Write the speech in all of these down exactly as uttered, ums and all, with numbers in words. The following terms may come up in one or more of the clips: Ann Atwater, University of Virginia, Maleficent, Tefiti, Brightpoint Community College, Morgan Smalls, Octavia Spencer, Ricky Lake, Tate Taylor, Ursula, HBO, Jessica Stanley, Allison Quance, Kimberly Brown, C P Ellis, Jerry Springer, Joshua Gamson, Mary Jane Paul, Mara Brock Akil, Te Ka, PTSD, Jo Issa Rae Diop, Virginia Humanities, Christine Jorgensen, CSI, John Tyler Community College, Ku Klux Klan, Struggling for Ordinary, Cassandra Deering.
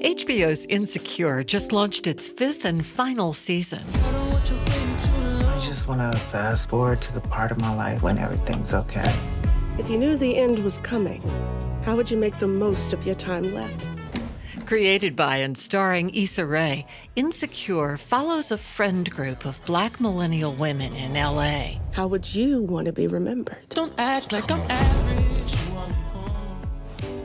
H B O's Insecure just launched its fifth and final season. I just want to fast forward to the part of my life when everything's okay. If you knew the end was coming, how would you make the most of your time left? Created by and starring Issa Rae, Insecure follows a friend group of Black millennial women in L A. How would you want to be remembered? Don't act like I'm average.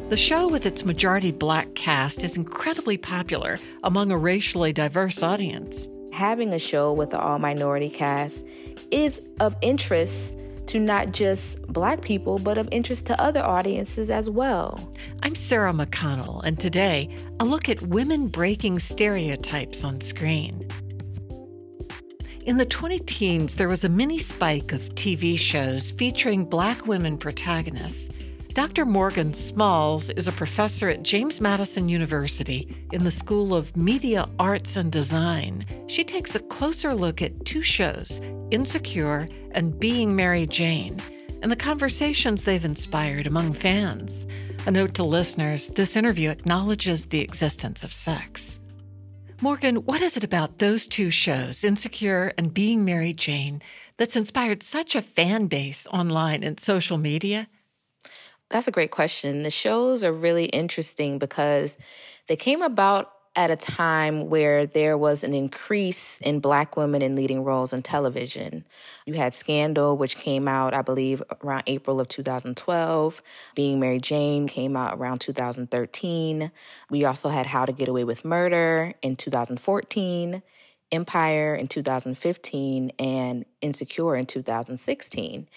The show, with its majority Black cast, is incredibly popular among a racially diverse audience. Having a show with an all-minority cast is of interest to not just Black people, but of interest to other audiences as well. I'm Sarah McConnell, and today, a look at women breaking stereotypes on screen. In the twenty-teens, there was a mini spike of T V shows featuring Black women protagonists. Doctor Morgan Smalls is a professor at James Madison University in the School of Media Arts and Design. She takes a closer look at two shows, Insecure and Being Mary Jane, and the conversations they've inspired among fans. A note to listeners, this interview acknowledges the existence of sex. Morgan, what is it about those two shows, Insecure and Being Mary Jane, that's inspired such a fan base online and social media? That's a great question. The shows are really interesting because they came about at a time where there was an increase in Black women in leading roles in television. You had Scandal, which came out, I believe, around April of two thousand twelve. Being Mary Jane came out around two thousand thirteen. We also had How to Get Away with Murder in two thousand fourteen, Empire in two thousand fifteen, and Insecure in two thousand sixteen.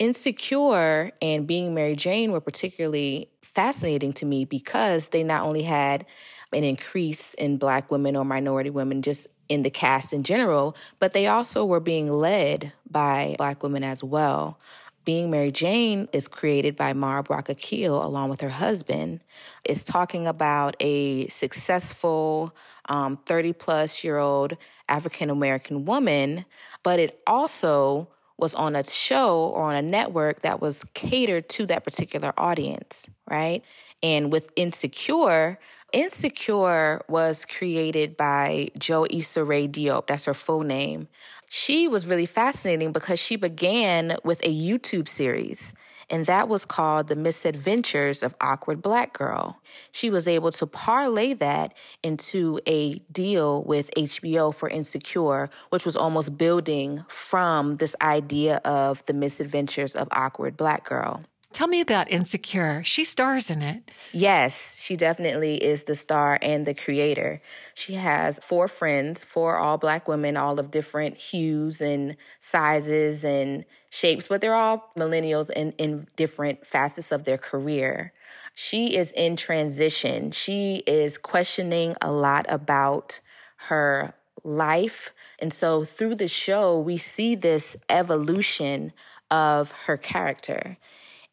Insecure and Being Mary Jane were particularly fascinating to me because they not only had an increase in Black women or minority women just in the cast in general, but they also were being led by Black women as well. Being Mary Jane is created by Mara Brock Akil along with her husband. It's talking about a successful um, thirty-plus-year-old African-American woman, but it also was on a show or on a network that was catered to that particular audience, right? And with Insecure, Insecure was created by Jo Issa Rae Diop. That's her full name. She was really fascinating because she began with a YouTube series, and that was called The Misadventures of Awkward Black Girl. She was able to parlay that into a deal with H B O for Insecure, which was almost building from this idea of The Misadventures of Awkward Black Girl. Tell me about Insecure. She stars in it. Yes, she definitely is the star and the creator. She has four friends, four all-Black women, all of different hues and sizes and shapes, but they're all millennials in, in different facets of their career. She is in transition. She is questioning a lot about her life. And so through the show, we see this evolution of her character.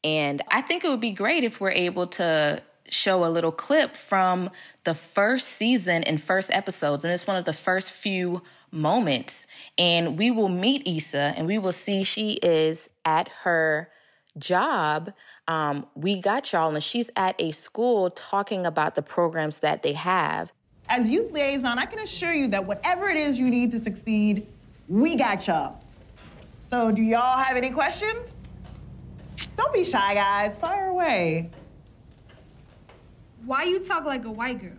And I think it would be great if we're able to show a little clip from the first season and first episodes. And it's one of the first few moments. And we will meet Issa and we will see she is at her job, um, We Got Y'all, and she's at a school talking about the programs that they have. As youth liaison, I can assure you that whatever it is you need to succeed, we got y'all. So do y'all have any questions? Don't be shy, guys. Fire away. Why you talk like a white girl?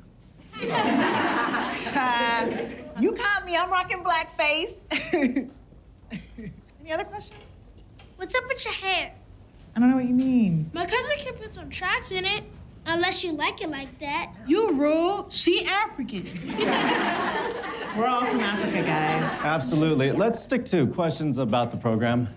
uh, you caught me. I'm rocking blackface. Any other questions? What's up with your hair? I don't know what you mean. My cousin can put some tracks in it, unless you like it like that. You rude. She African. We're all from Africa, guys. Absolutely. Let's stick to questions about the program.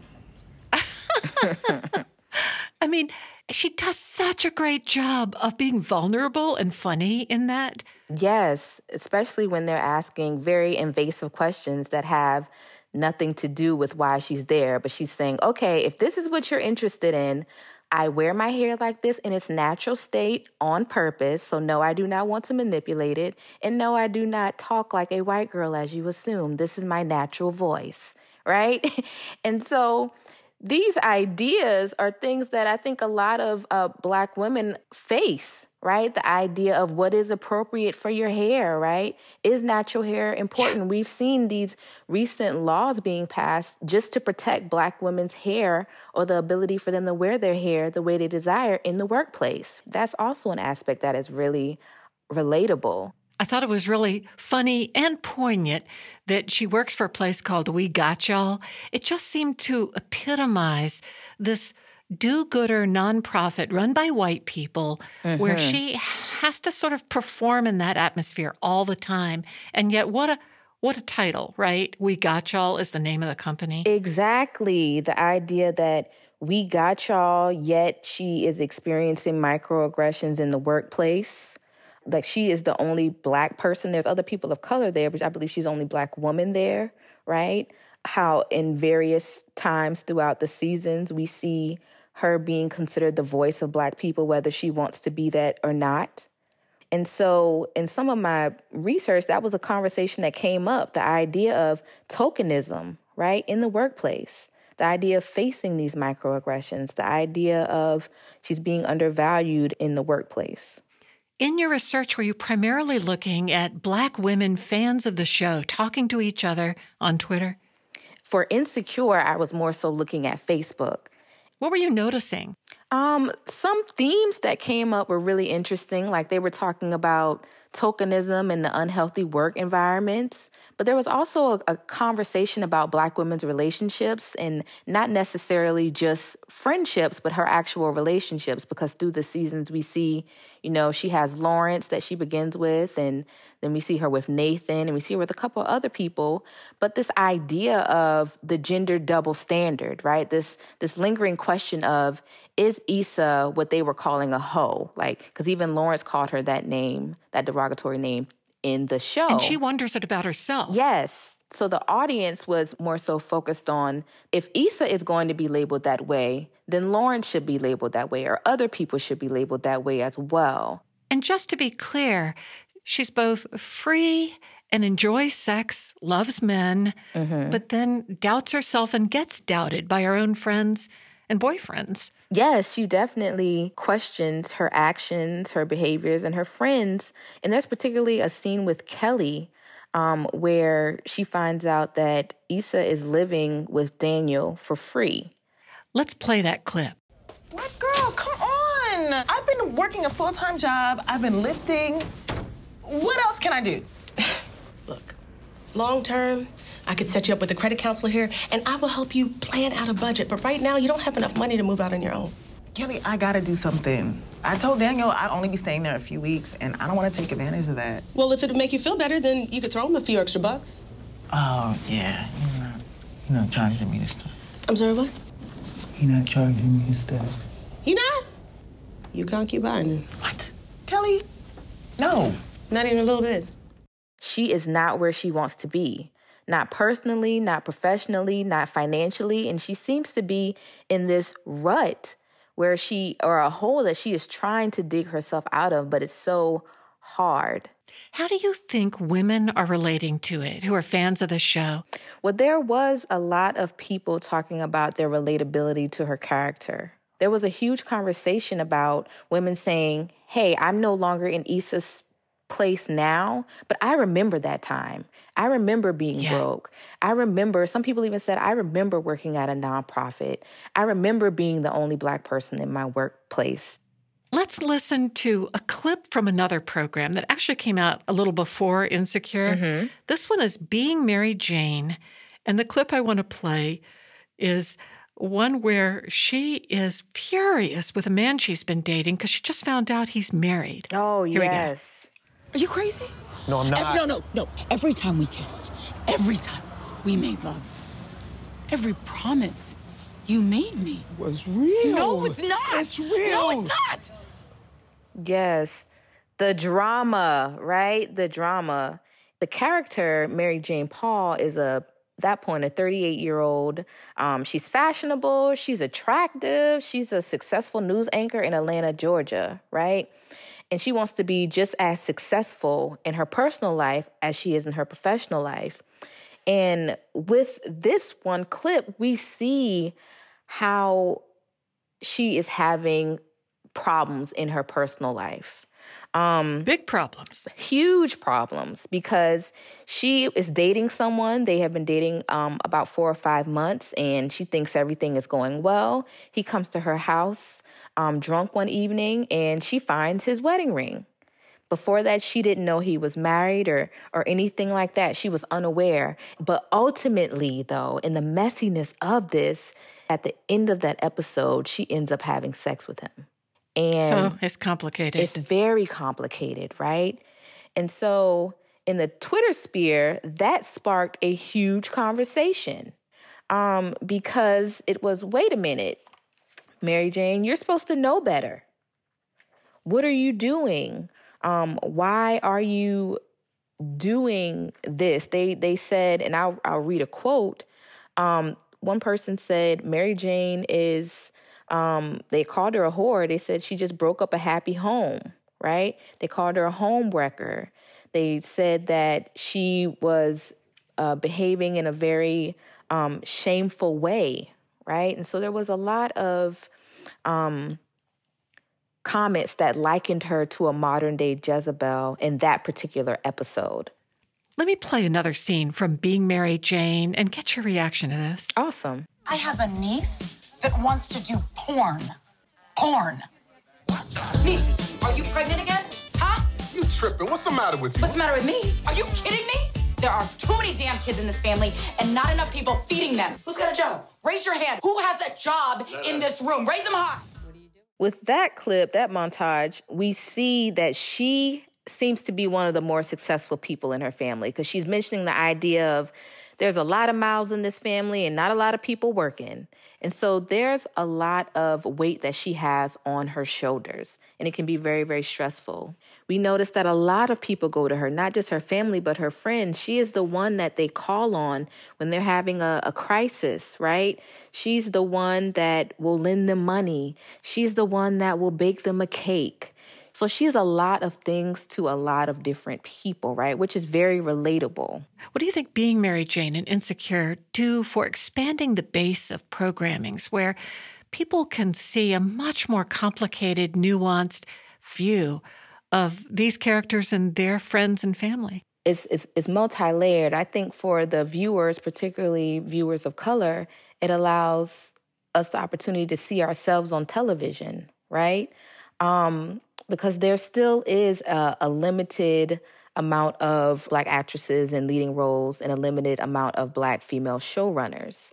I mean, she does such a great job of being vulnerable and funny in that. Yes, especially when they're asking very invasive questions that have nothing to do with why she's there. But she's saying, okay, if this is what you're interested in, I wear my hair like this in its natural state on purpose. So no, I do not want to manipulate it. And no, I do not talk like a white girl, as you assume. This is my natural voice, right? And so these ideas are things that I think a lot of uh, Black women face, right? The idea of what is appropriate for your hair, right? Is natural hair important? We've seen these recent laws being passed just to protect Black women's hair or the ability for them to wear their hair the way they desire in the workplace. That's also an aspect that is really relatable. I thought it was really funny and poignant that she works for a place called We Got Y'all. It just seemed to epitomize this do-gooder nonprofit run by white people mm-hmm. where she has to sort of perform in that atmosphere all the time. And yet what a what a title, right? We Got Y'all is the name of the company. Exactly. The idea that we got y'all, yet she is experiencing microaggressions in the workplace. Like, she is the only Black person. There's other people of color there, but I believe she's the only Black woman there, right? How in various times throughout the seasons, we see her being considered the voice of Black people, whether she wants to be that or not. And so in some of my research, that was a conversation that came up, the idea of tokenism, right, in the workplace. The idea of facing these microaggressions, the idea of she's being undervalued in the workplace. In your research, were you primarily looking at Black women fans of the show talking to each other on Twitter? For Insecure, I was more so looking at Facebook. What were you noticing? Um, some themes that came up were really interesting. Like, they were talking about tokenism and the unhealthy work environments. But there was also a, a conversation about Black women's relationships, and not necessarily just friendships, but her actual relationships. Because through the seasons we see, you know, she has Lawrence that she begins with, and then we see her with Nathan, and we see her with a couple of other people. But this idea of the gender double standard, right? This this lingering question of, is Issa what they were calling a hoe? Like, because even Lawrence called her that name, that derogatory name, in the show. And she wonders it about herself. Yes. So the audience was more so focused on, if Issa is going to be labeled that way, then Lauren should be labeled that way, or other people should be labeled that way as well. And just to be clear, she's both free and enjoys sex, loves men, mm-hmm. but then doubts herself and gets doubted by her own friends and boyfriends. Yes, she definitely questions her actions, her behaviors, and her friends. And there's particularly a scene with Kelly um, where she finds out that Issa is living with Daniel for free. Let's play that clip. What, girl? Come on. I've been working a full-time job. I've been lifting. What else can I do? Look, long-term, I could set you up with a credit counselor here, and I will help you plan out a budget. But right now, you don't have enough money to move out on your own. Kelly, I gotta do something. I told Daniel I'd only be staying there a few weeks, and I don't want to take advantage of that. Well, if it'll make you feel better, then you could throw him a few extra bucks. Oh, yeah. You're not, you're not charging me this stuff. I'm sorry, what? You're not charging me this stuff. You not? You concubine. What? Kelly? No. Not even a little bit. She is not where she wants to be. Not personally, not professionally, not financially. And she seems to be in this rut where she, or a hole that she is trying to dig herself out of, but it's so hard. How do you think women are relating to it, who are fans of the show? Well, there was a lot of people talking about their relatability to her character. There was a huge conversation about women saying, hey, I'm no longer in Issa's place now, but I remember that time. I remember being yeah. broke. I remember, some people even said, I remember working at a nonprofit. I remember being the only Black person in my workplace. Let's listen to a clip from another program that actually came out a little before Insecure. Mm-hmm. This one is Being Mary Jane. And the clip I want to play is one where she is furious with a man she's been dating because she just found out he's married. Oh, Here yes. Are you crazy? No, I'm not. Every, no, no, no. Every time we kissed, every time we made love, every promise you made me was real. No, it's not. It's real. No, it's not. Yes. The drama, right? The drama. The character, Mary Jane Paul, is a, at that point, a thirty-eight-year-old. Um, she's fashionable. She's attractive. She's a successful news anchor in Atlanta, Georgia, right? And she wants to be just as successful in her personal life as she is in her professional life. And with this one clip, we see how she is having problems in her personal life. Um, Big problems. Huge problems, because she is dating someone. They have been dating um, about four or five months, and she thinks everything is going well. He comes to her house um, drunk one evening, and she finds his wedding ring. Before that, she didn't know he was married or or anything like that. She was unaware. But ultimately, though, in the messiness of this, at the end of that episode, she ends up having sex with him. And so it's complicated. It's very complicated, right? And so in the Twitter sphere, that sparked a huge conversation um, because it was, wait a minute, Mary Jane, you're supposed to know better. What are you doing? Um, why are you doing this? They they said, and I'll, I'll read a quote. Um, one person said, Mary Jane is... Um, they called her a whore. They said she just broke up a happy home, right? They called her a homewrecker. They said that she was uh, behaving in a very um, shameful way, right? And so there was a lot of um, comments that likened her to a modern-day Jezebel in that particular episode. Let me play another scene from Being Mary Jane and get your reaction to this. Awesome. I have a niece that wants to do porn. Porn. Niecy, are you pregnant again? Huh? You tripping. What's the matter with you? What's the matter with me? Are you kidding me? There are too many damn kids in this family and not enough people feeding them. Who's got a job? Raise your hand. Who has a job in this room? Raise them high. What are you doing? With that clip, that montage, we see that she seems to be one of the more successful people in her family, because she's mentioning the idea of there's a lot of mouths in this family and not a lot of people working. And so there's a lot of weight that she has on her shoulders, and it can be very, very stressful. We notice that a lot of people go to her, not just her family, but her friends. She is the one that they call on when they're having a, a crisis, right? She's the one that will lend them money. She's the one that will bake them a cake. So she is a lot of things to a lot of different people, right? Which is very relatable. What do you think Being Mary Jane and Insecure do for expanding the base of programmings where people can see a much more complicated, nuanced view of these characters and their friends and family? It's, it's, it's multi-layered. I think for the viewers, particularly viewers of color, it allows us the opportunity to see ourselves on television, right? Um... Because there still is a, a limited amount of Black actresses in leading roles and a limited amount of Black female showrunners.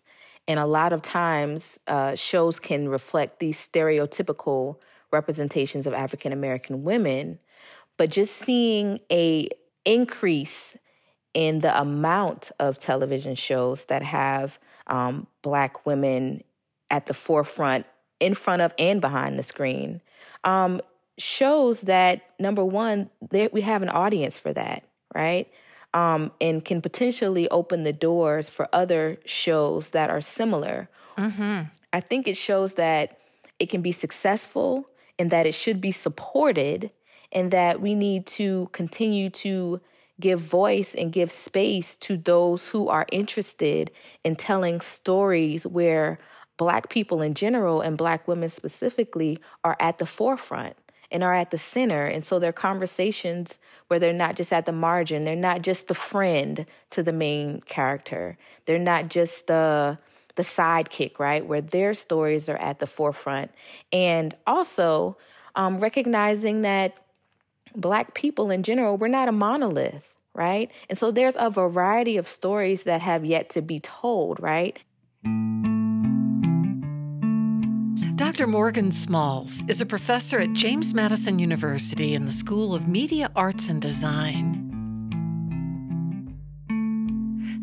And a lot of times, uh, shows can reflect these stereotypical representations of African-American women. But just seeing a increase in the amount of television shows that have um, Black women at the forefront, in front of and behind the screen, um, shows that, number one, that we have an audience for that, right? Um, and can potentially open the doors for other shows that are similar. Mm-hmm. I think it shows that it can be successful and that it should be supported, and that we need to continue to give voice and give space to those who are interested in telling stories where Black people in general and Black women specifically are at the forefront and are at the center. And so they're conversations where they're not just at the margin. They're not just the friend to the main character. They're not just the the sidekick, right? Where their stories are at the forefront. And also um, recognizing that Black people in general, we're not a monolith, right? And so there's a variety of stories that have yet to be told, right? Doctor Morgan Smalls is a professor at James Madison University in the School of Media Arts and Design.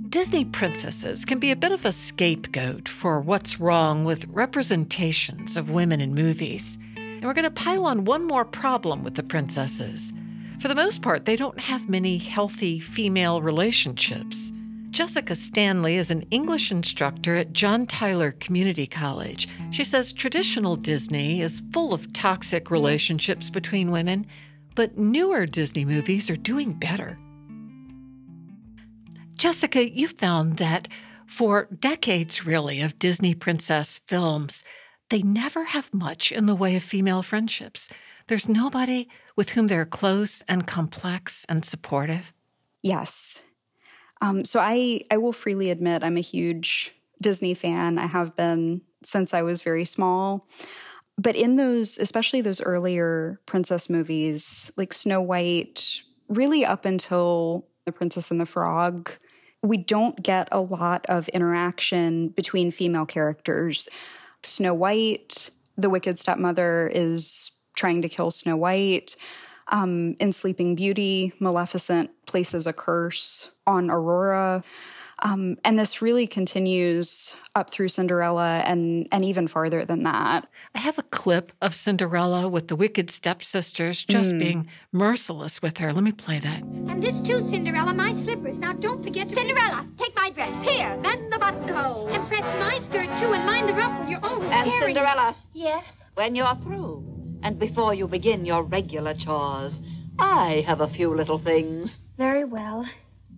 Disney princesses can be a bit of a scapegoat for what's wrong with representations of women in movies. And we're going to pile on one more problem with the princesses. For the most part, they don't have many healthy female relationships. Jessica Stanley is an English instructor at John Tyler Community College. She says traditional Disney is full of toxic relationships between women, but newer Disney movies are doing better. Jessica, you found that For decades, really, of Disney princess films, they never have much in the way of female friendships. There's nobody with whom they're close and complex and supportive. Yes. Um, so I, I will freely admit I'm a huge Disney fan. I have been since I was very small. But in those, especially those earlier princess movies, like Snow White, really up until The Princess and the Frog, we don't get a lot of interaction between female characters. Snow White, the wicked stepmother is trying to kill Snow White. Um, in Sleeping Beauty, Maleficent places a curse on Aurora. Um, and this really continues up through Cinderella and, and even farther than that. I have a clip of Cinderella with the wicked stepsisters just mm. being merciless with her. Let me play that. And this too, Cinderella, my slippers. Now don't forget to... Cinderella, re- take my dress. Here, mend the buttonholes. And press my skirt too, and mind the ruffles. You're always and tearing... And Cinderella. Yes? When you're through, and before you begin your regular chores, I have a few little things. Very well.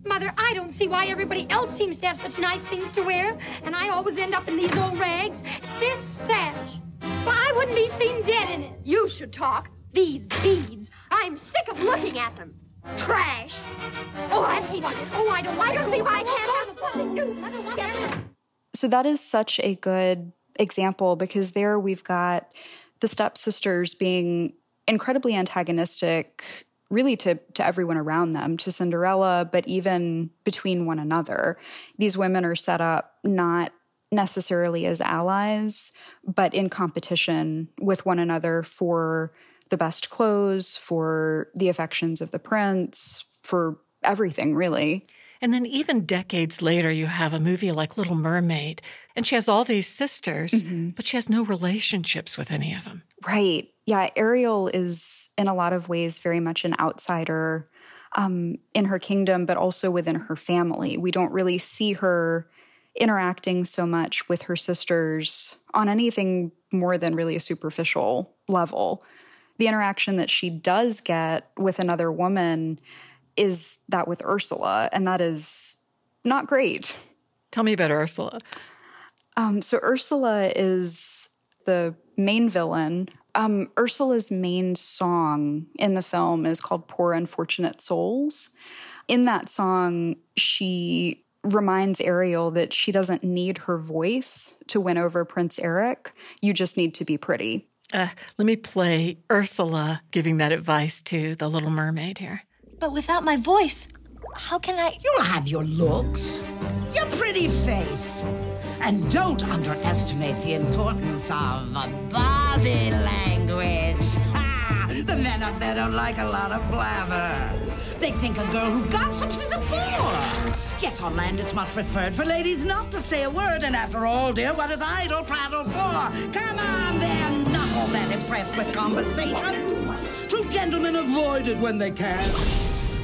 Mother, I don't see why everybody else seems to have such nice things to wear, and I always end up in these old rags. This sash, well, I wouldn't be seen dead in it. You should talk. These beads, I'm sick of looking at them. Trash. Oh, I hate this. Oh, I don't. I don't see why I can't have something new. So that is such a good example, because there we've got the stepsisters being incredibly antagonistic, really to, to everyone around them, to Cinderella, but even between one another. These women are set up not necessarily as allies, but in competition with one another for the best clothes, for the affections of the prince, for everything, really. And then even decades later, you have a movie like Little Mermaid, and she has all these sisters, mm-hmm. but she has no relationships with any of them. Right. Yeah, Ariel is in a lot of ways very much an outsider um, in her kingdom, but also within her family. We don't really see her interacting so much with her sisters on anything more than really a superficial level. The interaction that she does get with another woman is that with Ursula, and that is not great. Tell me about Ursula. Um, so Ursula is the main villain. Um, Ursula's main song in the film is called Poor Unfortunate Souls. In that song, she reminds Ariel that she doesn't need her voice to win over Prince Eric. You just need to be pretty. Uh, let me play Ursula giving that advice to the Little Mermaid here. But without my voice, how can I... You'll have your looks, your pretty face. And don't underestimate the importance of body language. Ha! The men up there don't like a lot of blabber. They think a girl who gossips is a bore. Yes, on land it's much preferred for ladies not to say a word. And after all, dear, what is idle prattle for? Come on, they're not all that impressed with conversation. True gentlemen avoid it when they can.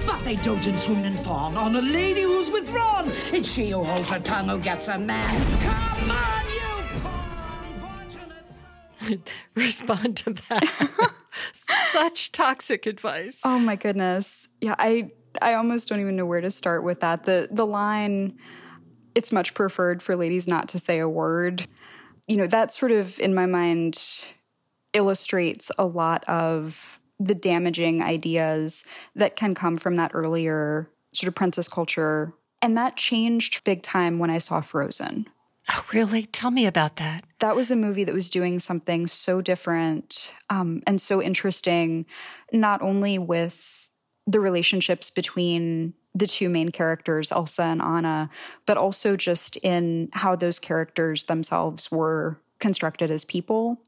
But they don't and swoon and fawn on a lady who's withdrawn. It's she who holds her tongue who gets a man. Come on, you poor unfortunate soul. Respond to that. Such toxic advice. Oh, my goodness. Yeah, I I almost don't even know where to start with that. The, the line, it's much preferred for ladies not to say a word. You know, that sort of, in my mind, illustrates a lot of the damaging ideas that can come from that earlier sort of princess culture. And that changed big time when I saw Frozen. Oh, really? Tell me about that. That was a movie that was doing something so different um, and so interesting, not only with the relationships between the two main characters, Elsa and Anna, but also just in how those characters themselves were constructed as people.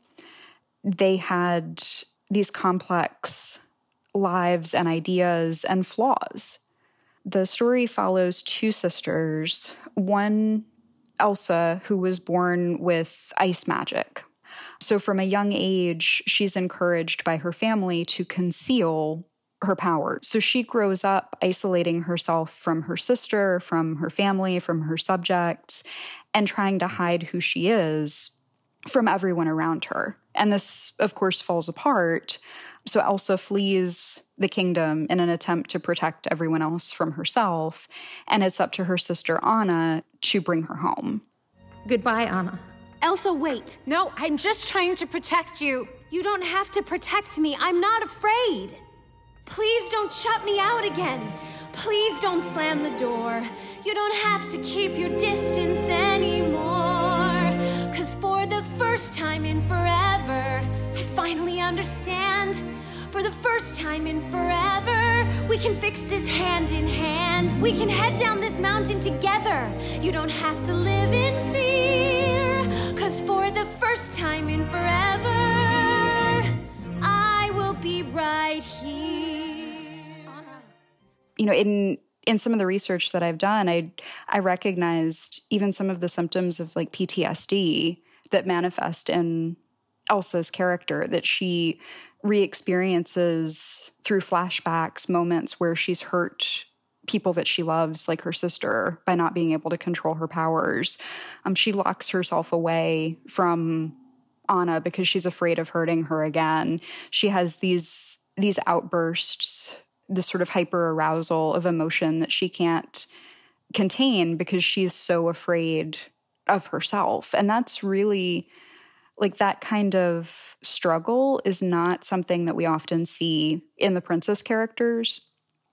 They had these complex lives and ideas and flaws. The story follows two sisters, one Elsa, who was born with ice magic. So from a young age, she's encouraged by her family to conceal her power. So she grows up isolating herself from her sister, from her family, from her subjects, and trying to hide who she is from everyone around her. And this, of course, falls apart. So Elsa flees the kingdom in an attempt to protect everyone else from herself, and it's up to her sister Anna to bring her home. Goodbye, Anna. Elsa, wait. No, I'm just trying to protect you. You don't have to protect me. I'm not afraid. Please don't shut me out again. Please don't slam the door. You don't have to keep your distance anymore. 'Cause for the first time in forever, I finally understand. For the first time in forever, we can fix this hand in hand. We can head down this mountain together. You don't have to live in fear. 'Cause for the first time in forever, I will be right here. You know, in in some of the research that I've done, I I recognized even some of the symptoms of like P T S D that manifest in Elsa's character, that she re-experiences through flashbacks, moments where she's hurt people that she loves, like her sister, by not being able to control her powers. Um, she locks herself away from Anna because she's afraid of hurting her again. She has these these outbursts, this sort of hyper-arousal of emotion that she can't contain because she's so afraid of herself. And that's really... like that kind of struggle is not something that we often see in the princess characters.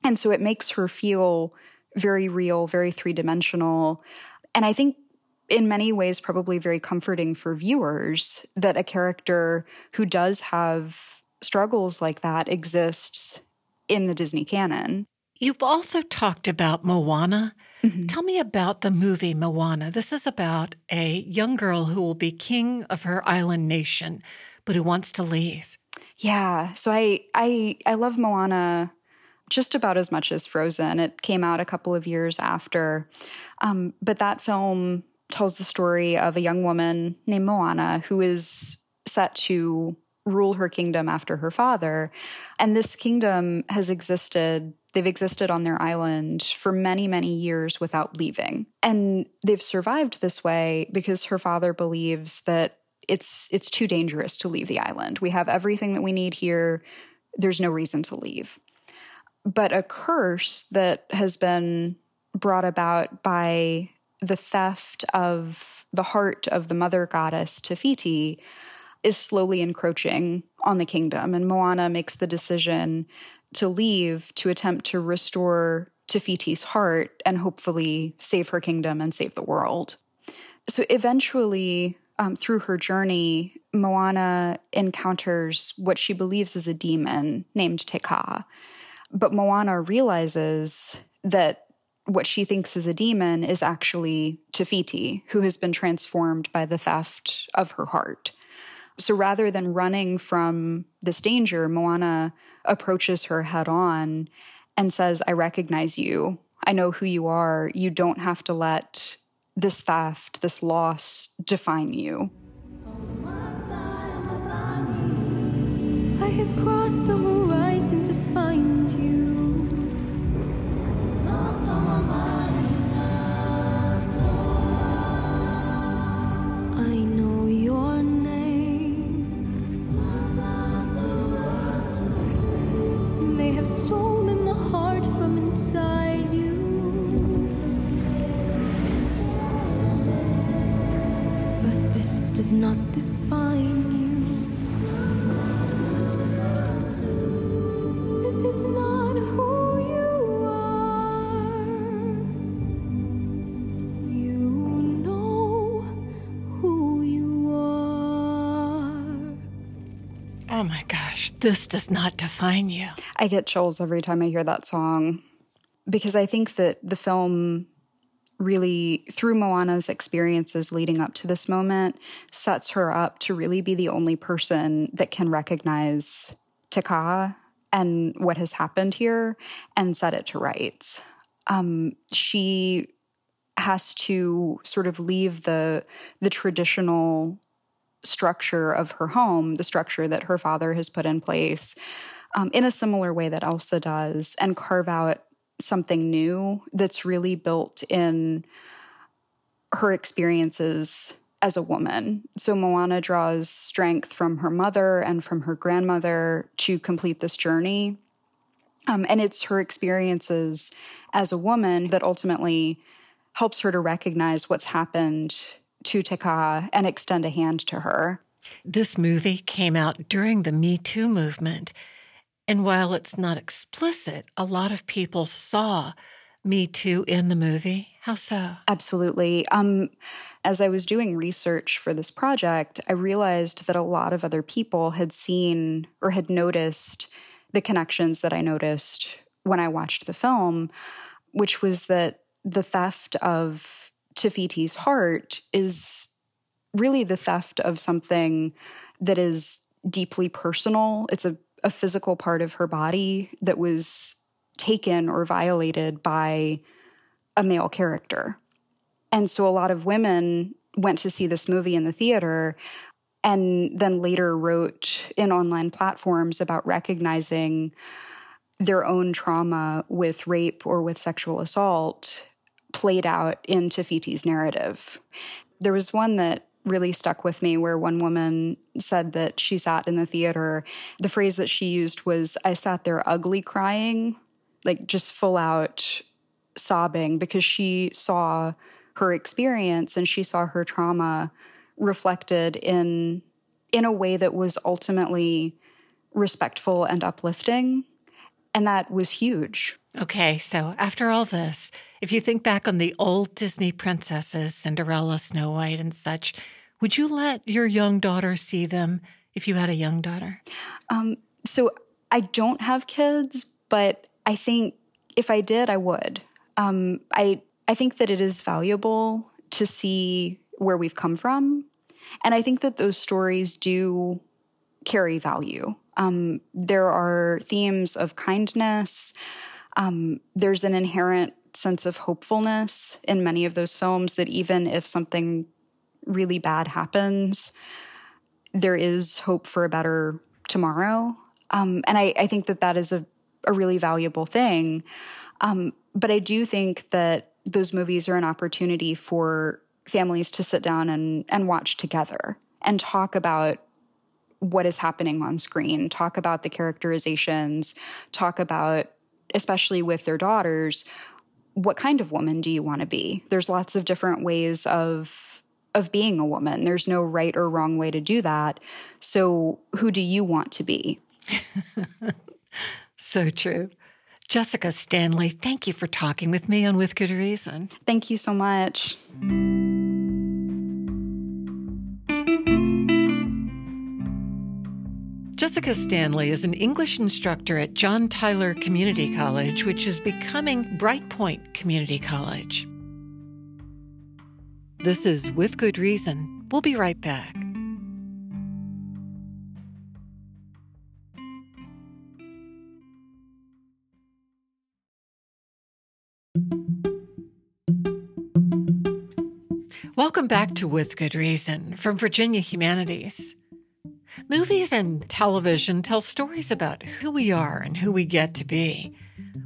And so it makes her feel very real, very three-dimensional. And I think in many ways probably very comforting for viewers that a character who does have struggles like that exists in the Disney canon. You've also talked about Moana. Mm-hmm. Tell me about the movie Moana. This is about a young girl who will be king of her island nation, but who wants to leave. Yeah. So I I, I love Moana just about as much as Frozen. It came out a couple of years after. Um, but that film tells the story of a young woman named Moana who is set to rule her kingdom after her father. And this kingdom has existed They've existed on their island for many, many years without leaving. And they've survived this way because her father believes that it's it's too dangerous to leave the island. We have everything that we need here. There's no reason to leave. But a curse that has been brought about by the theft of the heart of the mother goddess Tefiti is slowly encroaching on the kingdom. And Moana makes the decision to leave to attempt to restore Tefiti's heart and hopefully save her kingdom and save the world. So eventually, um, through her journey, Moana encounters what she believes is a demon named Te Ka. But Moana realizes that what she thinks is a demon is actually Tefiti, who has been transformed by the theft of her heart. So rather than running from this danger, Moana approaches her head on and says, I recognize you. I know who you are. You don't have to let this theft, this loss define you. I have crossed the horizon to find you. I know your name. They have stolen the heart from inside you. But this does not define you. This is not who you are. You know who you are. Oh my gosh, this does not define you. I get chills every time I hear that song because I think that the film really, through Moana's experiences leading up to this moment, sets her up to really be the only person that can recognize Te Ka and what has happened here and set it to rights. Um, she has to sort of leave the the traditional structure of her home, the structure that her father has put in place, Um, in a similar way that Elsa does, and carve out something new that's really built in her experiences as a woman. So Moana draws strength from her mother and from her grandmother to complete this journey. Um, and it's her experiences as a woman that ultimately helps her to recognize what's happened to Tekaha and extend a hand to her. This movie came out during the Me Too movement. And while it's not explicit, a lot of people saw Me Too in the movie. How so? Absolutely. Um, as I was doing research for this project, I realized that a lot of other people had seen or had noticed the connections that I noticed when I watched the film, which was that the theft of Tafiti's heart is really the theft of something that is deeply personal. It's a, a physical part of her body that was taken or violated by a male character. And so a lot of women went to see this movie in the theater and then later wrote in online platforms about recognizing their own trauma with rape or with sexual assault played out in Tafiti's narrative. There was one that really stuck with me where one woman said that she sat in the theater. The phrase that she used was, "I sat there ugly crying," like just full out sobbing, because she saw her experience and she saw her trauma reflected in in a way that was ultimately respectful and uplifting. And that was huge. Okay, so after all this, if you think back on the old Disney princesses, Cinderella, Snow White, and such, would you let your young daughter see them if you had a young daughter? Um, so I don't have kids, but I think if I did, I would. Um, I I think that it is valuable to see where we've come from. And I think that those stories do carry value. Um, there are themes of kindness. Um, there's an inherent sense of hopefulness in many of those films that even if something really bad happens, there is hope for a better tomorrow. Um, and I, I think that that is a, a really valuable thing. Um, but I do think that those movies are an opportunity for families to sit down and, and watch together and talk about what is happening on screen, talk about the characterizations, talk about, especially with their daughters, what kind of woman do you want to be? There's lots of different ways of of being a woman. There's no right or wrong way to do that. So who do you want to be? So true. Jessica Stanley, thank you for talking with me on With Good Reason. Thank you so much. Jessica Stanley is an English instructor at John Tyler Community College, which is becoming Brightpoint Community College. This is With Good Reason. We'll be right back. Welcome back to With Good Reason from Virginia Humanities. Movies and television tell stories about who we are and who we get to be.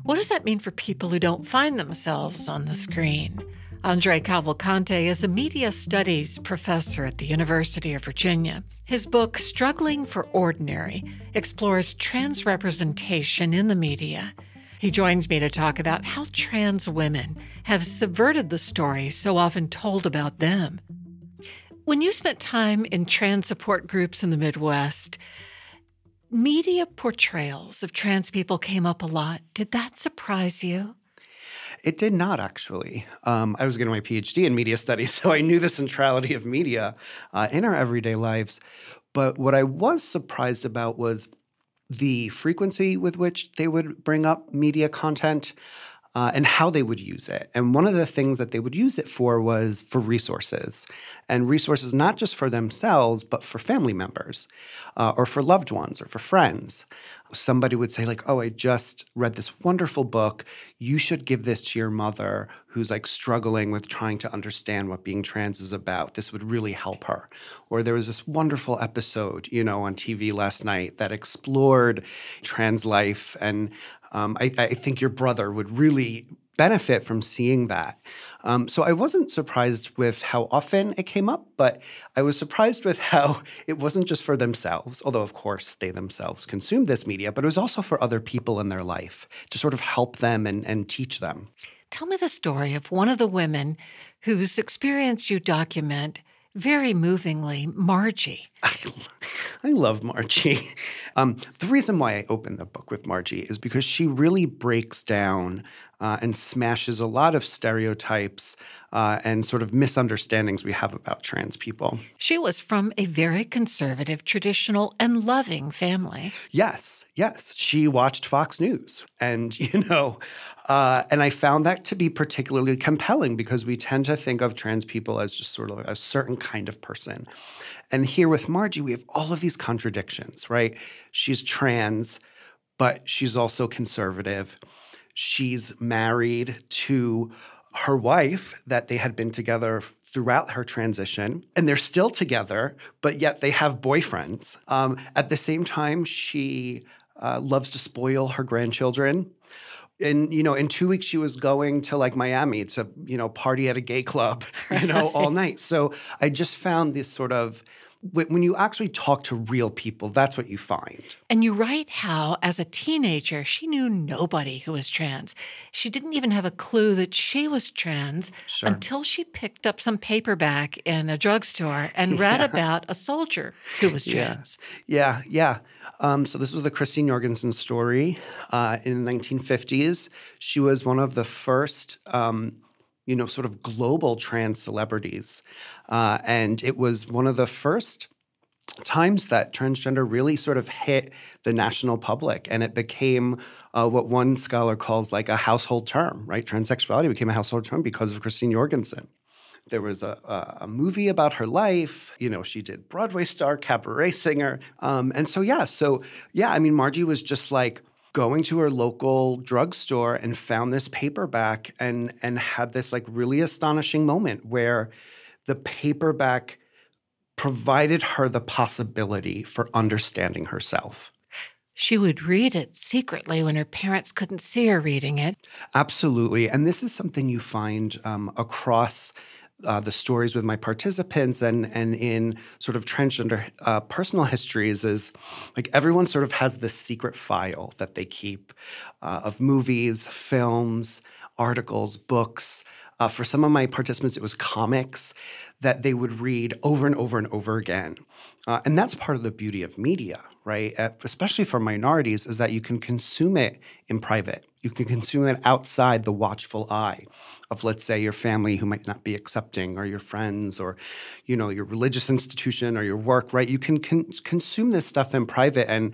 What does that mean for people who don't find themselves on the screen? Andre Cavalcante is a media studies professor at the University of Virginia. His book, Struggling for Ordinary, explores trans representation in the media. He joins me to talk about how trans women have subverted the stories so often told about them. When you spent time in trans support groups in the Midwest, media portrayals of trans people came up a lot. Did that surprise you? It did not, actually. Um, I was getting my PhD in media studies, so I knew the centrality of media uh, in our everyday lives. But what I was surprised about was the frequency with which they would bring up media content uh, and how they would use it. And one of the things that they would use it for was for resources, and resources not just for themselves, but for family members uh, or for loved ones or for friends. Somebody would say like, oh, I just read this wonderful book. You should give this to your mother who's like struggling with trying to understand what being trans is about. This would really help her. Or there was this wonderful episode, you know, on T V last night that explored trans life. And um, I, I think your brother would really benefit from seeing that. Um, so I wasn't surprised with how often it came up, but I was surprised with how it wasn't just for themselves, although of course they themselves consumed this media, but it was also for other people in their life to sort of help them and, and teach them. Tell me the story of one of the women whose experience you document very movingly, Margie. I, I love Margie. Um, the reason why I opened the book with Margie is because she really breaks down uh, and smashes a lot of stereotypes uh, and sort of misunderstandings we have about trans people. She was from a very conservative, traditional, and loving family. Yes, yes. She watched Fox News. And, you know, uh, and I found that to be particularly compelling because we tend to think of trans people as just sort of a certain kind of person. And here with Margie, we have all of these contradictions, right? She's trans, but she's also conservative. She's married to her wife that they had been together throughout her transition, and they're still together, but yet they have boyfriends. Um, at the same time, she uh, loves to spoil her grandchildren. And, you know, in two weeks, she was going to, like, Miami to, you know, party at a gay club, you know, all night. So I just found this sort of, when you actually talk to real people, that's what you find. And you write how, as a teenager, she knew nobody who was trans. She didn't even have a clue that she was trans sure. until she picked up some paperback in a drugstore and read yeah. about a soldier who was trans. Yeah, yeah. yeah. Um, so this was the Christine Jorgensen story uh, in the nineteen fifties. She was one of the first um, you know, sort of global trans celebrities. Uh, and it was one of the first times that transgender really sort of hit the national public. And it became uh, what one scholar calls like a household term, right? Transsexuality became a household term because of Christine Jorgensen. There was a, a movie about her life. You know, she did Broadway star, cabaret singer. Um, and so, yeah. So, yeah, I mean, Margie was just like, going to her local drugstore and found this paperback and and had this like really astonishing moment where the paperback provided her the possibility for understanding herself. She would read it secretly when her parents couldn't see her reading it. Absolutely. And this is something you find um, across Uh, the stories with my participants and and in sort of transgender uh, personal histories is like everyone sort of has this secret file that they keep uh, of movies, films, articles, books. Uh, for some of my participants, it was comics that they would read over and over and over again. Uh, and that's part of the beauty of media, right? Uh, especially for minorities, is that you can consume it in private. You can consume it outside the watchful eye of, let's say, your family who might not be accepting or your friends or, you know, your religious institution or your work, right? You can con- consume this stuff in private and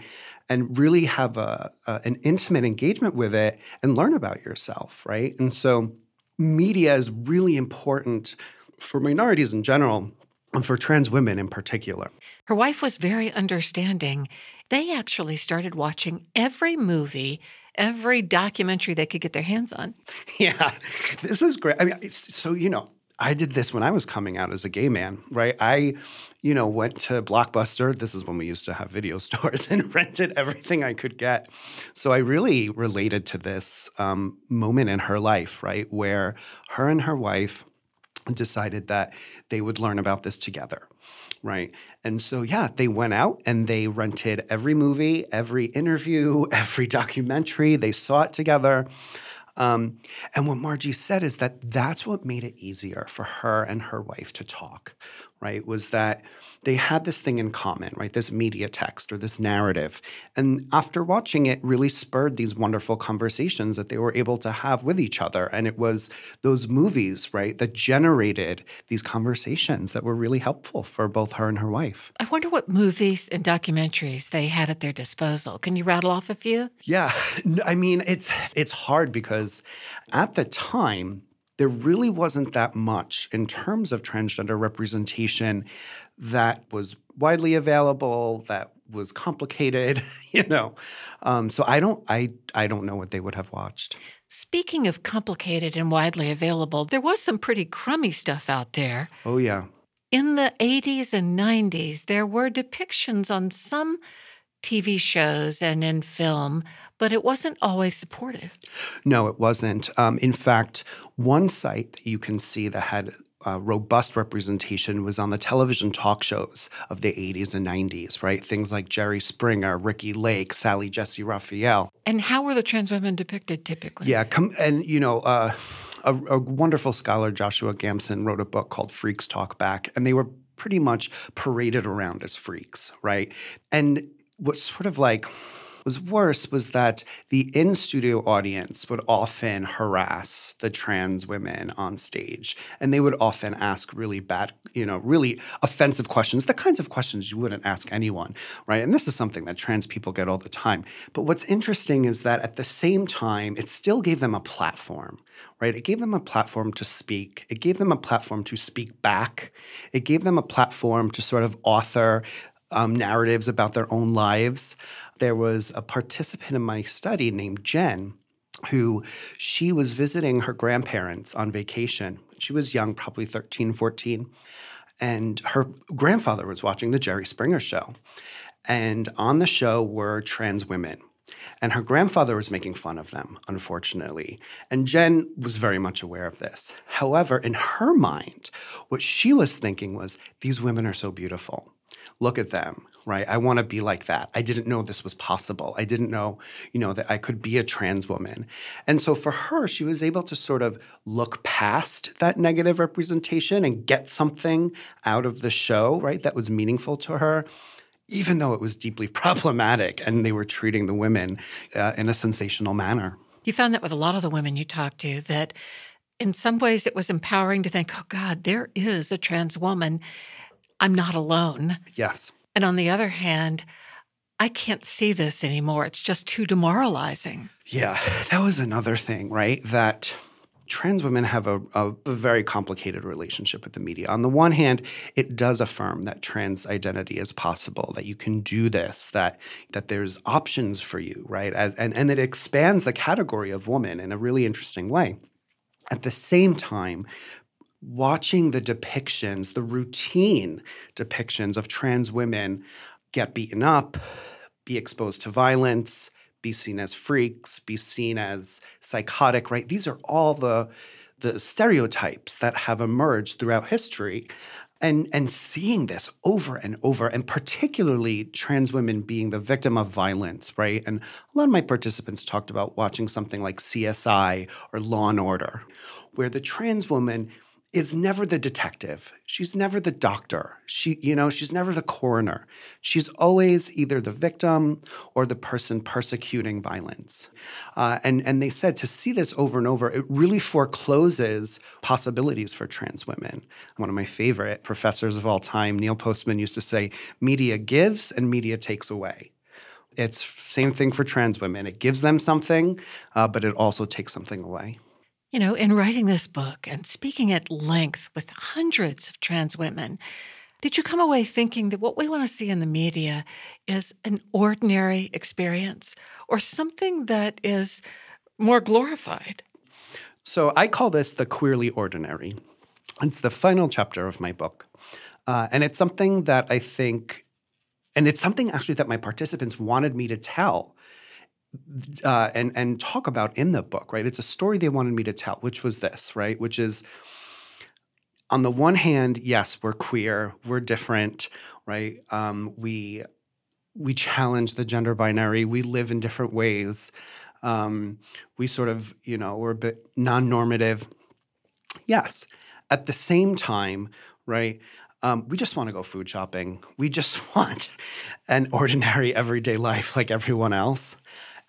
and really have a, a an intimate engagement with it and learn about yourself, right? And so media is really important for minorities in general and for trans women in particular. Her wife was very understanding. They actually started watching every movie, every documentary they could get their hands on. Yeah, this is great. I mean, so, you know, I did this when I was coming out as a gay man, right? I, you know, went to Blockbuster. This is when we used to have video stores and rented everything I could get. So I really related to this um, moment in her life, right, where her and her wife decided that they would learn about this together, right? And so, yeah, they went out and they rented every movie, every interview, every documentary. They saw it together. Um, and what Margie said is that that's what made it easier for her and her wife to talk, right, was that they had this thing in common, right, this media text or this narrative. And after watching it really spurred these wonderful conversations that they were able to have with each other. And it was those movies, right, that generated these conversations that were really helpful for both her and her wife. I wonder what movies and documentaries they had at their disposal. Can you rattle off a few? Yeah. I mean, it's it's hard because at the time, there really wasn't that much in terms of transgender representation that was widely available, that was complicated, you know. Um, so I don't, I, I don't know what they would have watched. Speaking of complicated and widely available, there was some pretty crummy stuff out there. Oh, yeah. In the eighties and nineties, there were depictions on some T V shows and in film but it wasn't always supportive. No, it wasn't. Um, in fact, one site that you can see that had Uh, robust representation was on the television talk shows of the eighties and nineties, right? Things like Jerry Springer, Ricky Lake, Sally Jesse Raphael. And how were the trans women depicted typically? Yeah, com- and, you know, uh, a, a wonderful scholar, Joshua Gamson, wrote a book called Freaks Talk Back, and they were pretty much paraded around as freaks, right? And what's sort of like was worse was that the in-studio audience would often harass the trans women on stage, and they would often ask really bad, you know, really offensive questions, the kinds of questions you wouldn't ask anyone, right? And this is something that trans people get all the time. But what's interesting is that at the same time, it still gave them a platform, right? It gave them a platform to speak. It gave them a platform to speak back. It gave them a platform to sort of author um, narratives about their own lives. There was a participant in my study named Jen who she was visiting her grandparents on vacation. She was young, probably thirteen, fourteen, and her grandfather was watching the Jerry Springer show. And on the show were trans women. And her grandfather was making fun of them, unfortunately. And Jen was very much aware of this. However, in her mind, what she was thinking was, these women are so beautiful. Look at them, right? I want to be like that. I didn't know this was possible. I didn't know, you know, that I could be a trans woman. And so for her, she was able to sort of look past that negative representation and get something out of the show, right, that was meaningful to her, even though it was deeply problematic and they were treating the women uh, in a sensational manner. You found that with a lot of the women you talked to, that in some ways it was empowering to think, oh, God, there is a trans woman. I'm not alone. Yes. And on the other hand, I can't see this anymore. It's just too demoralizing. Yeah. That was another thing, right? That trans women have a, a very complicated relationship with the media. On the one hand, it does affirm that trans identity is possible, that you can do this, that that there's options for you, right? As, and, and it expands the category of woman in a really interesting way. At the same time, watching the depictions, the routine depictions of trans women get beaten up, be exposed to violence, be seen as freaks, be seen as psychotic, right? These are all the, the stereotypes that have emerged throughout history. And, and seeing this over and over, and particularly trans women being the victim of violence, right? And a lot of my participants talked about watching something like C S I or Law and Order, where the trans woman is never the detective. She's never the doctor. She, you know, she's never the coroner. She's always either the victim or the person persecuting violence. Uh, and, and they said to see this over and over, it really forecloses possibilities for trans women. One of my favorite professors of all time, Neil Postman, used to say, media gives and media takes away. It's same thing for trans women. It gives them something, uh, but it also takes something away. You know, in writing this book and speaking at length with hundreds of trans women, did you come away thinking that what we want to see in the media is an ordinary experience or something that is more glorified? So I call this the queerly ordinary. It's the final chapter of my book. Uh, and it's something that I think, and it's something actually that my participants wanted me to tell Uh, and and talk about in the book, right? It's a story they wanted me to tell, which was this, right? Which is, on the one hand, yes, we're queer, we're different, right? Um, we we challenge the gender binary, we live in different ways, um, we sort of, you know, we're a bit non-normative. Yes, at the same time, right? Um, we just want to go food shopping. We just want an ordinary, everyday life like everyone else.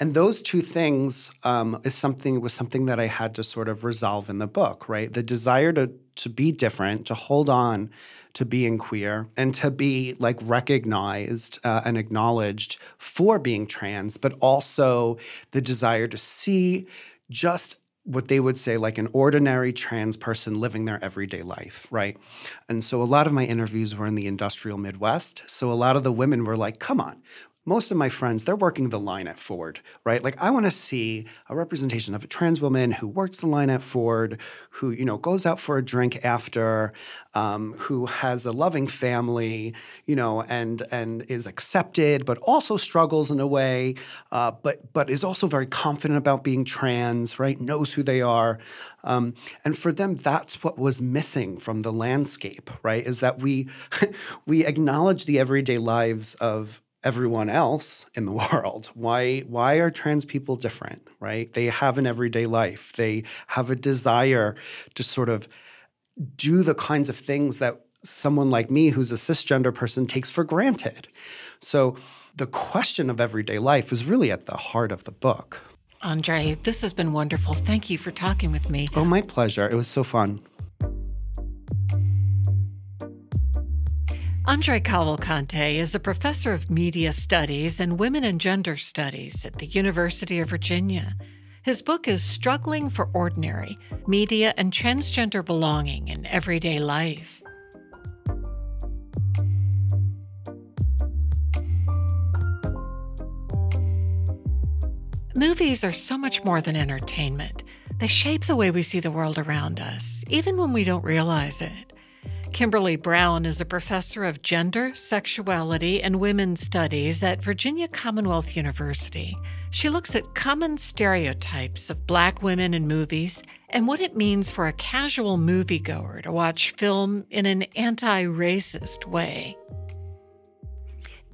And those two things um, is something was something that I had to sort of resolve in the book, right? The desire to to be different, to hold on to being queer, and to be like recognized uh, and acknowledged for being trans, but also the desire to see just what they would say like an ordinary trans person living their everyday life, right? And so a lot of my interviews were in the industrial Midwest. So a lot of the women were like, come on. most of my friends, they're working the line at Ford, right? Like, I want to see a representation of a trans woman who works the line at Ford, who, you know, goes out for a drink after, um, who has a loving family, you know, and and is accepted, but also struggles in a way, uh, but but is also very confident about being trans, right? Knows who they are. Um, and for them, that's what was missing from the landscape, right? Is that we we acknowledge the everyday lives of everyone else in the world. Why why are trans people different, right? They have an everyday life. They have a desire to sort of do the kinds of things that someone like me, who's a cisgender person, takes for granted. So the question of everyday life is really at the heart of the book. Andre, this has been wonderful. Thank you for talking with me. Oh, my pleasure. It was so fun. Andre Cavalcante is a professor of media studies and women and gender studies at the University of Virginia. His book is Struggling for Ordinary, Media and Transgender Belonging in Everyday Life. Movies are so much more than entertainment. They shape the way we see the world around us, even when we don't realize it. Kimberly Brown is a professor of gender, sexuality, and women's studies at Virginia Commonwealth University. She looks at common stereotypes of Black women in movies and what it means for a casual moviegoer to watch film in an anti-racist way.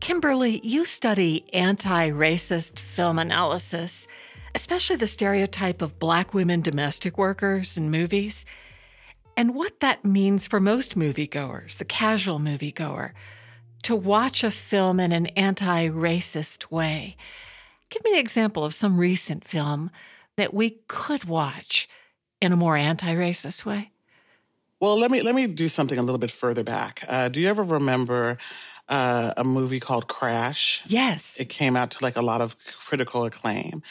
Kimberly, you study anti-racist film analysis, especially the stereotype of Black women domestic workers in movies, and what that means for most moviegoers, the casual moviegoer, to watch a film in an anti-racist way. Give me an example of some recent film that we could watch in a more anti-racist way. Well, let me let me do something a little bit further back. Uh, do you ever remember Uh, a movie called Crash? Yes. It came out to like a lot of critical acclaim.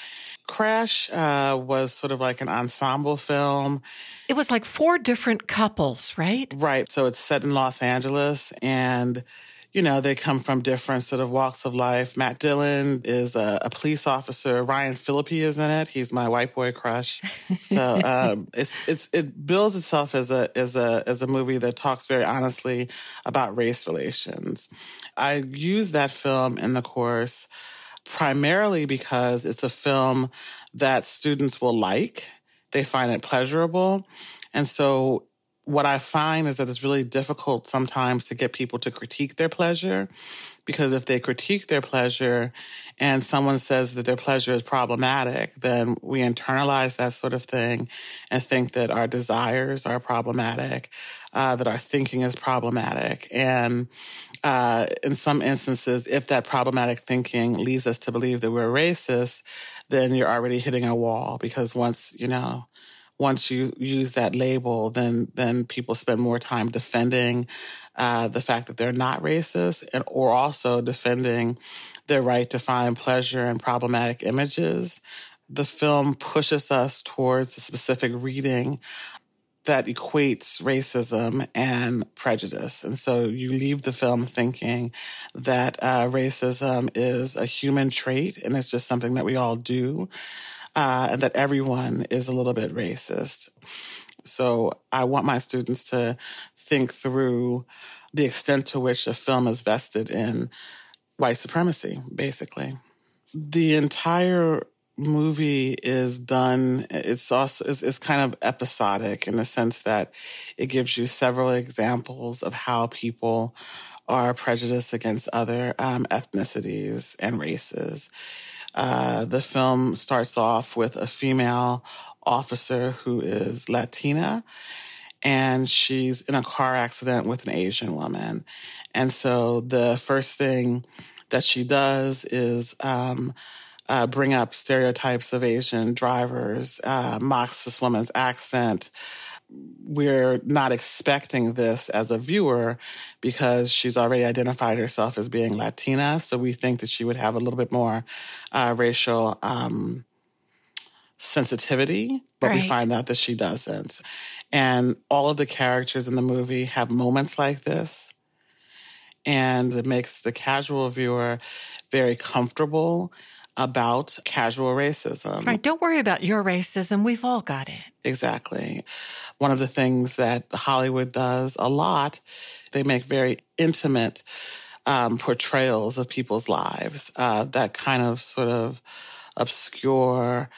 Crash uh, was sort of like an ensemble film. It was like four different couples, right? Right. So it's set in Los Angeles, and, you know, they come from different sort of walks of life. Matt Dillon is a, a police officer. Ryan Phillippe is in it. He's my white boy crush. So um, it's it's it builds itself as a as a as a movie that talks very honestly about race relations. I use that film in the course primarily because it's a film that students will like. They find it pleasurable, and so what I find is that it's really difficult sometimes to get people to critique their pleasure, because if they critique their pleasure and someone says that their pleasure is problematic, then we internalize that sort of thing and think that our desires are problematic, uh, that our thinking is problematic. And uh, in some instances, if that problematic thinking leads us to believe that we're racist, then you're already hitting a wall, because once, you know, Once you use that label, then then people spend more time defending uh, the fact that they're not racist, and or also defending their right to find pleasure in problematic images. The film pushes us towards a specific reading that equates racism and prejudice. And so you leave the film thinking that uh, racism is a human trait and it's just something that we all do. Uh, and that everyone is a little bit racist. So I want my students to think through the extent to which a film is vested in white supremacy, basically. The entire movie is done, it's also it's, it's kind of episodic in the sense that it gives you several examples of how people are prejudiced against other um, ethnicities and races. Uh, the film starts off with a female officer who is Latina, and she's in a car accident with an Asian woman. And so the first thing that she does is um, uh, bring up stereotypes of Asian drivers, uh, mocks this woman's accent. We're not expecting this as a viewer because she's already identified herself as being Latina. So we think that she would have a little bit more uh, racial um, sensitivity, but right. We find out that she doesn't. And all of the characters in the movie have moments like this. and it makes the casual viewer very comfortable about casual racism. Right. Don't worry about your racism. We've all got it. Exactly. One of the things that Hollywood does a lot, they make very intimate um, portrayals of people's lives uh, that kind of sort of obscure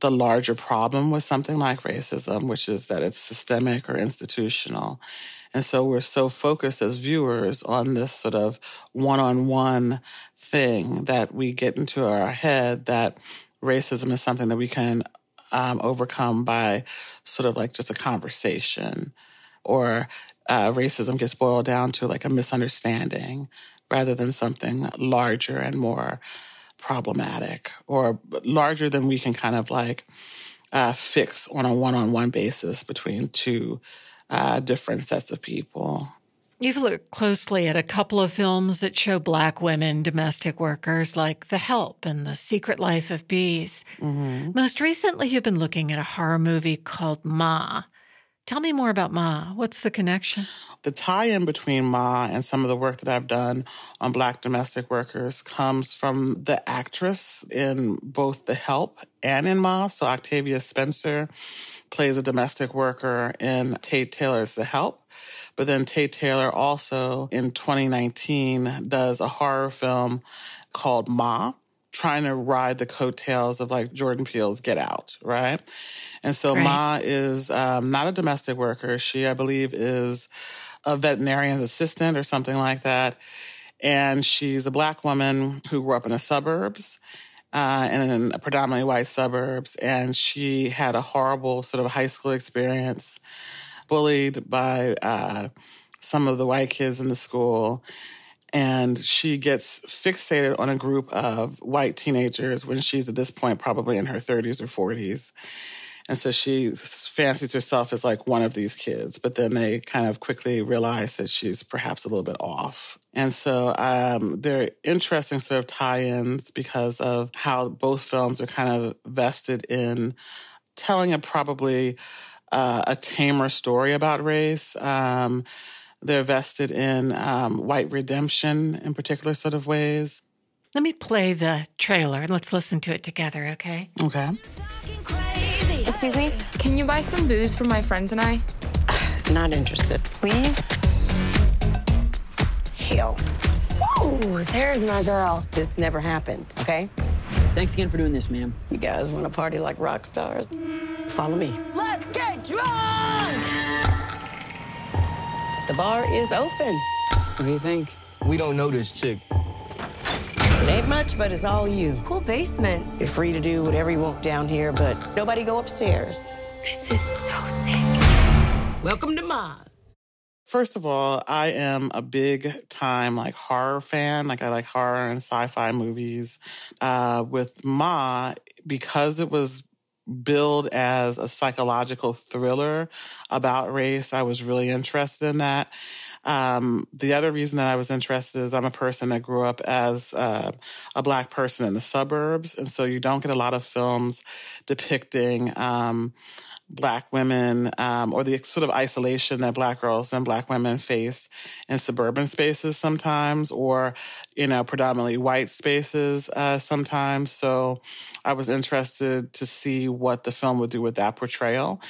the larger problem with something like racism, which is that it's systemic or institutional. And so we're so focused as viewers on this sort of one-on-one thing that we get into our head that racism is something that we can um, overcome by sort of like just a conversation, or uh, racism gets boiled down to like a misunderstanding rather than something larger and more problematic, or larger than we can kind of like uh, fix on a one-on-one basis between two uh, different sets of people. You've looked closely at a couple of films that show Black women domestic workers, like The Help and The Secret Life of Bees. Mm-hmm. Most recently, you've been looking at a horror movie called Ma. Tell me more about Ma. What's the connection? The tie-in between Ma and some of the work that I've done on Black domestic workers comes from the actress in both The Help and in Ma. So Octavia Spencer plays a domestic worker in Tate Taylor's The Help. But then Tate Taylor also, in twenty nineteen, does a horror film called Ma, trying to ride the coattails of like Jordan Peele's Get Out, right? And so right. Ma is um, not a domestic worker. She, I believe, is a veterinarian's assistant or something like that. And she's a Black woman who grew up in the suburbs, uh, and in a predominantly white suburbs. And she had a horrible sort of high school experience, bullied by uh, some of the white kids in the school. And she gets fixated on a group of white teenagers when she's at this point probably in her thirties or forties. And so she fancies herself as like one of these kids, but then they kind of quickly realize that she's perhaps a little bit off. And so um, they're interesting sort of tie-ins because of how both films are kind of vested in telling a probably uh, a tamer story about race. Um They're vested in um, white redemption in particular sort of ways. Let me play the trailer and let's listen to it together, okay? Okay. Excuse me, can you buy some booze for my friends and I? Not interested, please. Hell. Whoa, there's my girl. This never happened, okay? Thanks again for doing this, ma'am. You guys want to party like rock stars? Follow me. Let's get drunk! The bar is open. What do you think? We don't know this chick. It ain't much, but it's all you. Cool basement. You're free to do whatever you want down here, but nobody go upstairs. This is so sick. Welcome to Mars. First of all, I am a big time like horror fan. Like I like horror and sci-fi movies. Uh, with Ma, because it was billed as a psychological thriller about race, I was really interested in that. Um, the other reason that I was interested is I'm a person that grew up as uh, a Black person in the suburbs, and so you don't get a lot of films depicting um, Black women um, or the sort of isolation that Black girls and Black women face in suburban spaces sometimes, or, you know, predominantly white spaces uh, sometimes. So I was interested to see what the film would do with that portrayal.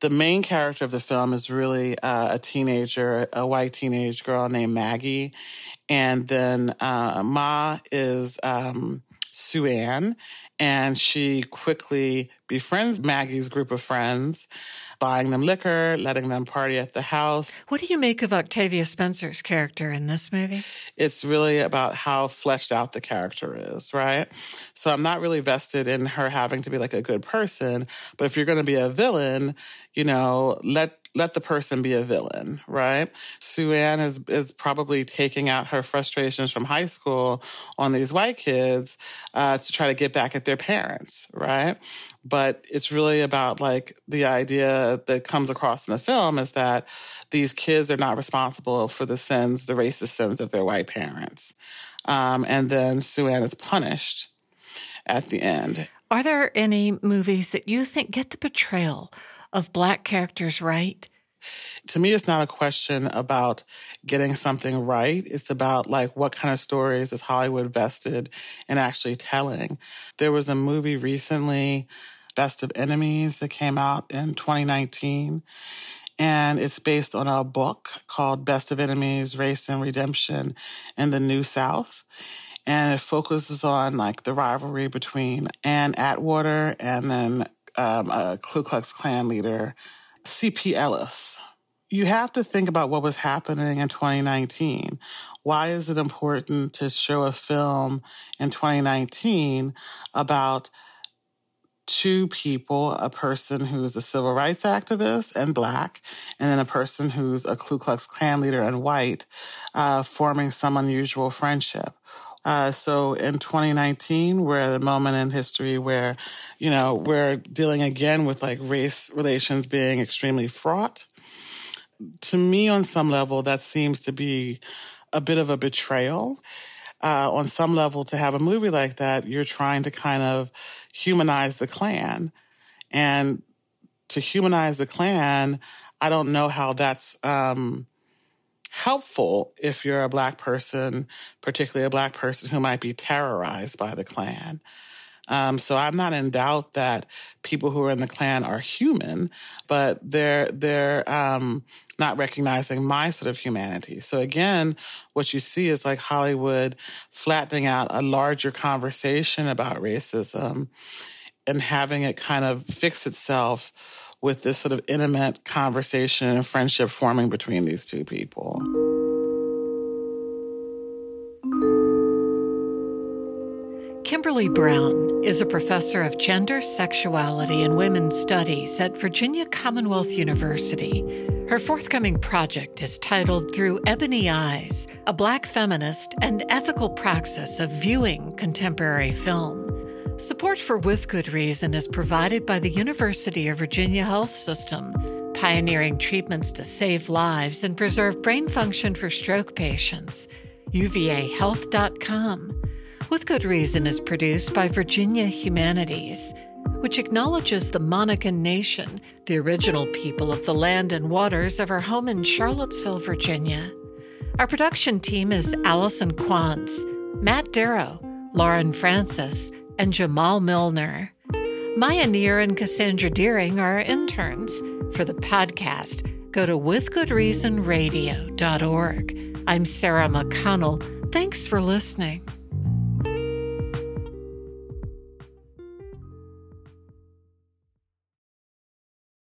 The main character of the film is really uh, a teenager, a white teenage girl named Maggie. And then uh, Ma is um, Sue Ann, and she quickly befriends Maggie's group of friends, buying them liquor, letting them party at the house. What do you make of Octavia Spencer's character in this movie? It's really about how fleshed out the character is, right? So I'm not really vested in her having to be like a good person, but if you're going to be a villain, you know, let let the person be a villain, right? Sue Ann is, is probably taking out her frustrations from high school on these white kids uh, to try to get back at their parents, right? But it's really about like the idea that comes across in the film is that these kids are not responsible for the sins, the racist sins of their white parents. Um, and then Sue Ann is punished at the end. Are there any movies that you think get the portrayal of Black characters right? To me, it's not a question about getting something right. It's about, like, what kind of stories is Hollywood vested in actually telling? There was a movie recently, Best of Enemies, that came out in twenty nineteen. And it's based on a book called Best of Enemies, Race and Redemption in the New South. And it focuses on, like, the rivalry between Ann Atwater and then um, a Ku Klux Klan leader, C P Ellis. You have to think about what was happening in twenty nineteen. Why is it important to show a film in twenty nineteen about two people, a person who's a civil rights activist and Black, and then a person who's a Ku Klux Klan leader and white, uh, forming some unusual friendship? Uh, so in twenty nineteen, we're at a moment in history where, you know, we're dealing again with, like, race relations being extremely fraught. To me, on some level, that seems to be a bit of a betrayal. Uh, on some level, to have a movie like that, you're trying to kind of humanize the Klan. And to humanize the Klan, I don't know how that's um, helpful if you're a Black person, particularly a Black person who might be terrorized by the Klan. Um, so I'm not in doubt that people who are in the Klan are human, but they're they're um, not recognizing my sort of humanity. So again, what you see is, like, Hollywood flattening out a larger conversation about racism and having it kind of fix itself with this sort of intimate conversation and friendship forming between these two people. Kimberly Brown is a professor of gender, sexuality, and women's studies at Virginia Commonwealth University. Her forthcoming project is titled Through Ebony Eyes, a Black feminist and ethical praxis of viewing contemporary film. Support for With Good Reason is provided by the University of Virginia Health System, pioneering treatments to save lives and preserve brain function for stroke patients. U V A health dot com. With Good Reason is produced by Virginia Humanities, which acknowledges the Monacan Nation, the original people of the land and waters of our home in Charlottesville, Virginia. Our production team is Allison Quance, Matt Darrow, Lauren Francis, and Jamal Milner. Maya Neer and Cassandra Deering are our interns. For the podcast, go to with good reason radio dot org. I'm Sarah McConnell. Thanks for listening.